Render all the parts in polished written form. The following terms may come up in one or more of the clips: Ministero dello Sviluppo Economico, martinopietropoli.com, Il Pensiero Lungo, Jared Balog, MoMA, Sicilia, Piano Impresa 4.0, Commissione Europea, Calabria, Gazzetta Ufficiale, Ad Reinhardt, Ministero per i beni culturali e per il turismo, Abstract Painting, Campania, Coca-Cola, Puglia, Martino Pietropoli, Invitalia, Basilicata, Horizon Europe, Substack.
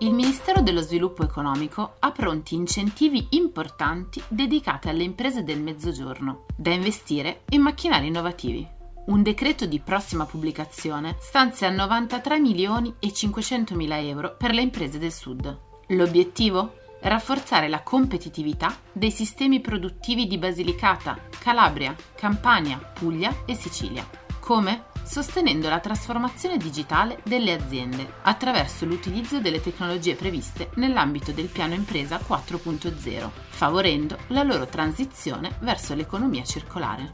Il Ministero dello Sviluppo Economico ha pronti incentivi importanti dedicati alle imprese del Mezzogiorno, da investire in macchinari innovativi. Un decreto di prossima pubblicazione stanzia 93 milioni e 500.000 euro per le imprese del Sud. L'obiettivo? Rafforzare la competitività dei sistemi produttivi di Basilicata, Calabria, Campania, Puglia e Sicilia. Come? Sostenendo la trasformazione digitale delle aziende attraverso l'utilizzo delle tecnologie previste nell'ambito del Piano Impresa 4.0, favorendo la loro transizione verso l'economia circolare.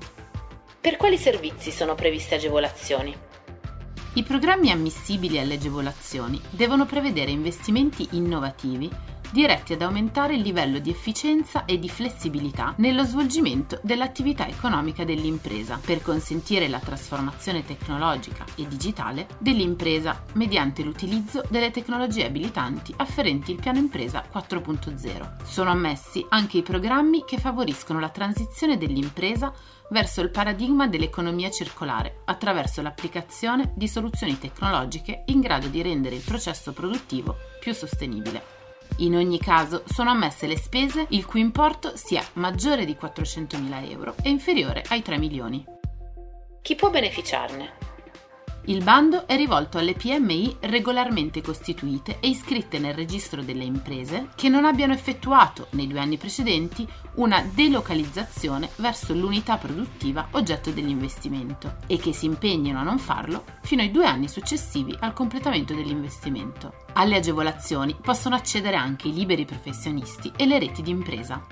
Per quali servizi sono previste agevolazioni? I programmi ammissibili alle agevolazioni devono prevedere investimenti innovativi diretti ad aumentare il livello di efficienza e di flessibilità nello svolgimento dell'attività economica dell'impresa, per consentire la trasformazione tecnologica e digitale dell'impresa mediante l'utilizzo delle tecnologie abilitanti afferenti al Piano Impresa 4.0. Sono ammessi anche i programmi che favoriscono la transizione dell'impresa verso il paradigma dell'economia circolare attraverso l'applicazione di soluzioni tecnologiche in grado di rendere il processo produttivo più sostenibile. In ogni caso sono ammesse le spese il cui importo sia maggiore di 400.000 euro e inferiore ai 3 milioni. Chi può beneficiarne? Il bando è rivolto alle PMI regolarmente costituite e iscritte nel registro delle imprese che non abbiano effettuato, nei 2 anni precedenti, una delocalizzazione verso l'unità produttiva oggetto dell'investimento e che si impegnino a non farlo fino ai 2 anni successivi al completamento dell'investimento. Alle agevolazioni possono accedere anche i liberi professionisti e le reti di impresa.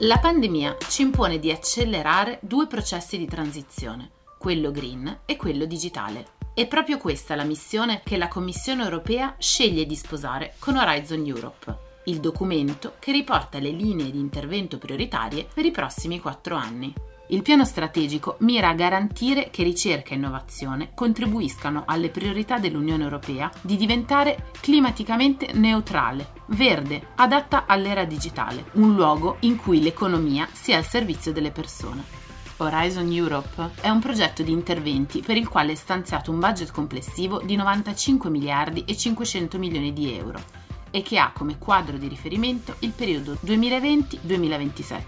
La pandemia ci impone di accelerare 2 processi di transizione, quello green e quello digitale. È proprio questa la missione che la Commissione Europea sceglie di sposare con Horizon Europe, il documento che riporta le linee di intervento prioritarie per i prossimi 4 anni. Il piano strategico mira a garantire che ricerca e innovazione contribuiscano alle priorità dell'Unione Europea di diventare climaticamente neutrale, verde, adatta all'era digitale, un luogo in cui l'economia sia al servizio delle persone. Horizon Europe è un progetto di interventi per il quale è stanziato un budget complessivo di 95 miliardi e 500 milioni di euro e che ha come quadro di riferimento il periodo 2020-2027.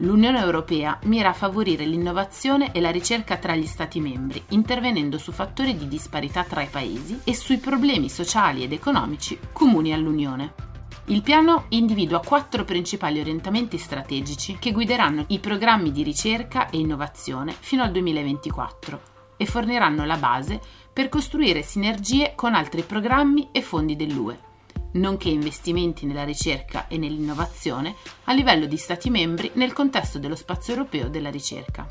L'Unione Europea mira a favorire l'innovazione e la ricerca tra gli Stati membri, intervenendo su fattori di disparità tra i paesi e sui problemi sociali ed economici comuni all'Unione. Il piano individua 4 principali orientamenti strategici che guideranno i programmi di ricerca e innovazione fino al 2024 e forniranno la base per costruire sinergie con altri programmi e fondi dell'UE, nonché investimenti nella ricerca e nell'innovazione a livello di Stati membri nel contesto dello spazio europeo della ricerca.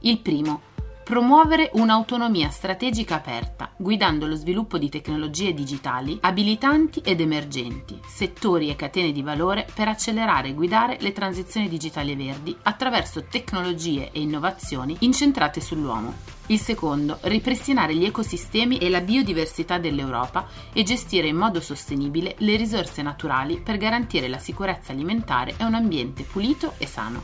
Il primo, promuovere un'autonomia strategica aperta, guidando lo sviluppo di tecnologie digitali abilitanti ed emergenti, settori e catene di valore per accelerare e guidare le transizioni digitali verdi attraverso tecnologie e innovazioni incentrate sull'uomo. Il secondo, ripristinare gli ecosistemi e la biodiversità dell'Europa e gestire in modo sostenibile le risorse naturali per garantire la sicurezza alimentare e un ambiente pulito e sano.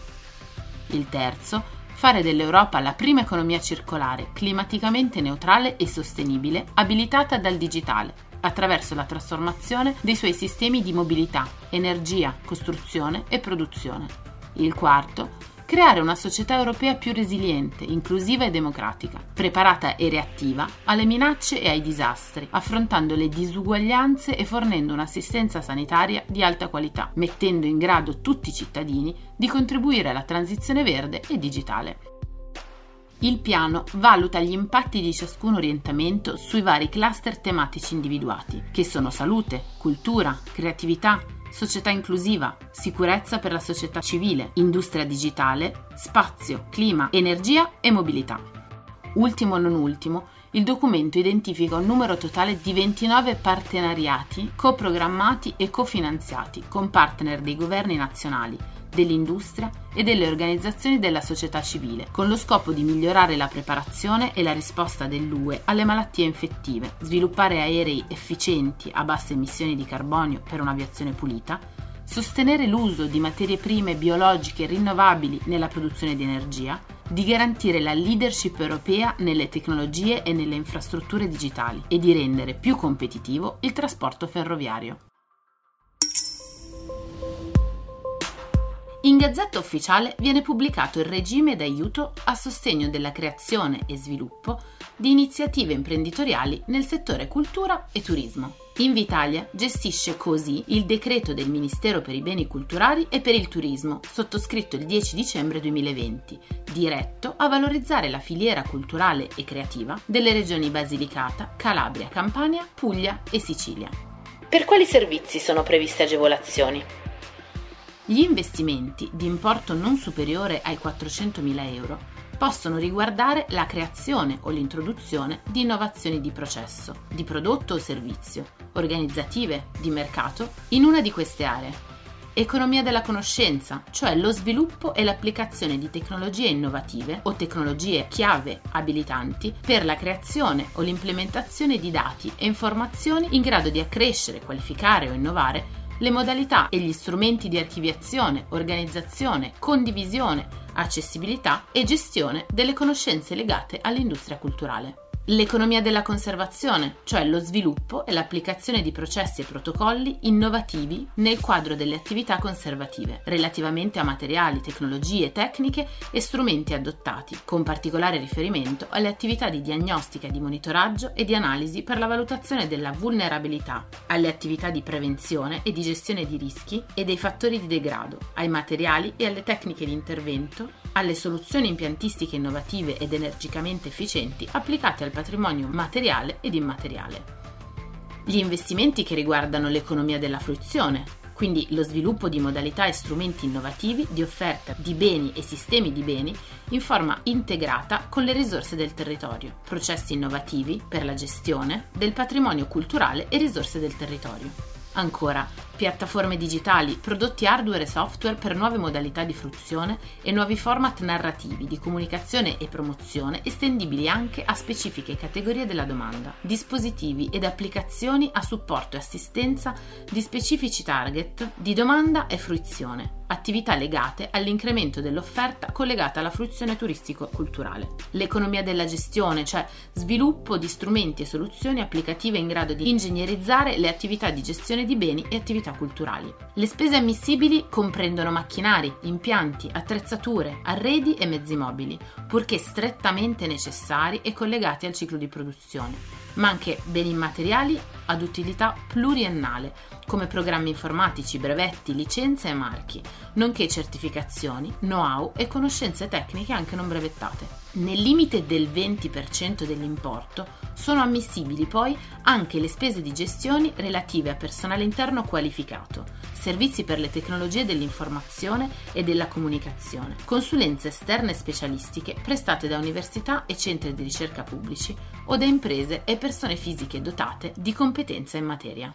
Il terzo, fare dell'Europa la prima economia circolare, climaticamente neutrale e sostenibile, abilitata dal digitale, attraverso la trasformazione dei suoi sistemi di mobilità, energia, costruzione e produzione. Il quarto, creare una società europea più resiliente, inclusiva e democratica, preparata e reattiva alle minacce e ai disastri, affrontando le disuguaglianze e fornendo un'assistenza sanitaria di alta qualità, mettendo in grado tutti i cittadini di contribuire alla transizione verde e digitale. Il piano valuta gli impatti di ciascun orientamento sui vari cluster tematici individuati, che sono salute, cultura, creatività, società inclusiva, sicurezza per la società civile, industria digitale, spazio, clima, energia e mobilità. Ultimo non ultimo, il documento identifica un numero totale di 29 partenariati coprogrammati e cofinanziati con partner dei governi nazionali, dell'industria e delle organizzazioni della società civile, con lo scopo di migliorare la preparazione e la risposta dell'UE alle malattie infettive, sviluppare aerei efficienti a basse emissioni di carbonio per un'aviazione pulita, sostenere l'uso di materie prime biologiche rinnovabili nella produzione di energia, di garantire la leadership europea nelle tecnologie e nelle infrastrutture digitali e di rendere più competitivo il trasporto ferroviario. In Gazzetta Ufficiale viene pubblicato il regime d'aiuto a sostegno della creazione e sviluppo di iniziative imprenditoriali nel settore cultura e turismo. Invitalia gestisce così il decreto del Ministero per i beni culturali e per il turismo, sottoscritto il 10 dicembre 2020, diretto a valorizzare la filiera culturale e creativa delle regioni Basilicata, Calabria, Campania, Puglia e Sicilia. Per quali servizi sono previste agevolazioni? Gli investimenti di importo non superiore ai 400.000 euro possono riguardare la creazione o l'introduzione di innovazioni di processo, di prodotto o servizio, organizzative, di mercato, in una di queste aree. Economia della conoscenza, cioè lo sviluppo e l'applicazione di tecnologie innovative o tecnologie chiave abilitanti per la creazione o l'implementazione di dati e informazioni in grado di accrescere, qualificare o innovare le modalità e gli strumenti di archiviazione, organizzazione, condivisione, accessibilità e gestione delle conoscenze legate all'industria culturale. L'economia della conservazione, cioè lo sviluppo e l'applicazione di processi e protocolli innovativi nel quadro delle attività conservative, relativamente a materiali, tecnologie, tecniche e strumenti adottati, con particolare riferimento alle attività di diagnostica, di monitoraggio e di analisi per la valutazione della vulnerabilità, alle attività di prevenzione e di gestione di rischi e dei fattori di degrado, ai materiali e alle tecniche di intervento, alle soluzioni impiantistiche innovative ed energicamente efficienti applicate al patrimonio materiale ed immateriale. Gli investimenti che riguardano l'economia della fruizione, quindi lo sviluppo di modalità e strumenti innovativi di offerta di beni e sistemi di beni in forma integrata con le risorse del territorio, processi innovativi per la gestione del patrimonio culturale e risorse del territorio. Ancora, piattaforme digitali, prodotti hardware e software per nuove modalità di fruizione e nuovi format narrativi di comunicazione e promozione estendibili anche a specifiche categorie della domanda, dispositivi ed applicazioni a supporto e assistenza di specifici target di domanda e fruizione, attività legate all'incremento dell'offerta collegata alla fruizione turistico-culturale. L'economia della gestione, cioè sviluppo di strumenti e soluzioni applicative in grado di ingegnerizzare le attività di gestione di beni e attività culturali. Le spese ammissibili comprendono macchinari, impianti, attrezzature, arredi e mezzi mobili, purché strettamente necessari e collegati al ciclo di produzione, ma anche beni immateriali ad utilità pluriennale, come programmi informatici, brevetti, licenze e marchi, nonché certificazioni, know-how e conoscenze tecniche anche non brevettate. Nel limite del 20% dell'importo sono ammissibili poi anche le spese di gestione relative a personale interno qualificato, servizi per le tecnologie dell'informazione e della comunicazione, consulenze esterne specialistiche prestate da università e centri di ricerca pubblici o da imprese e persone fisiche dotate di competenza in materia.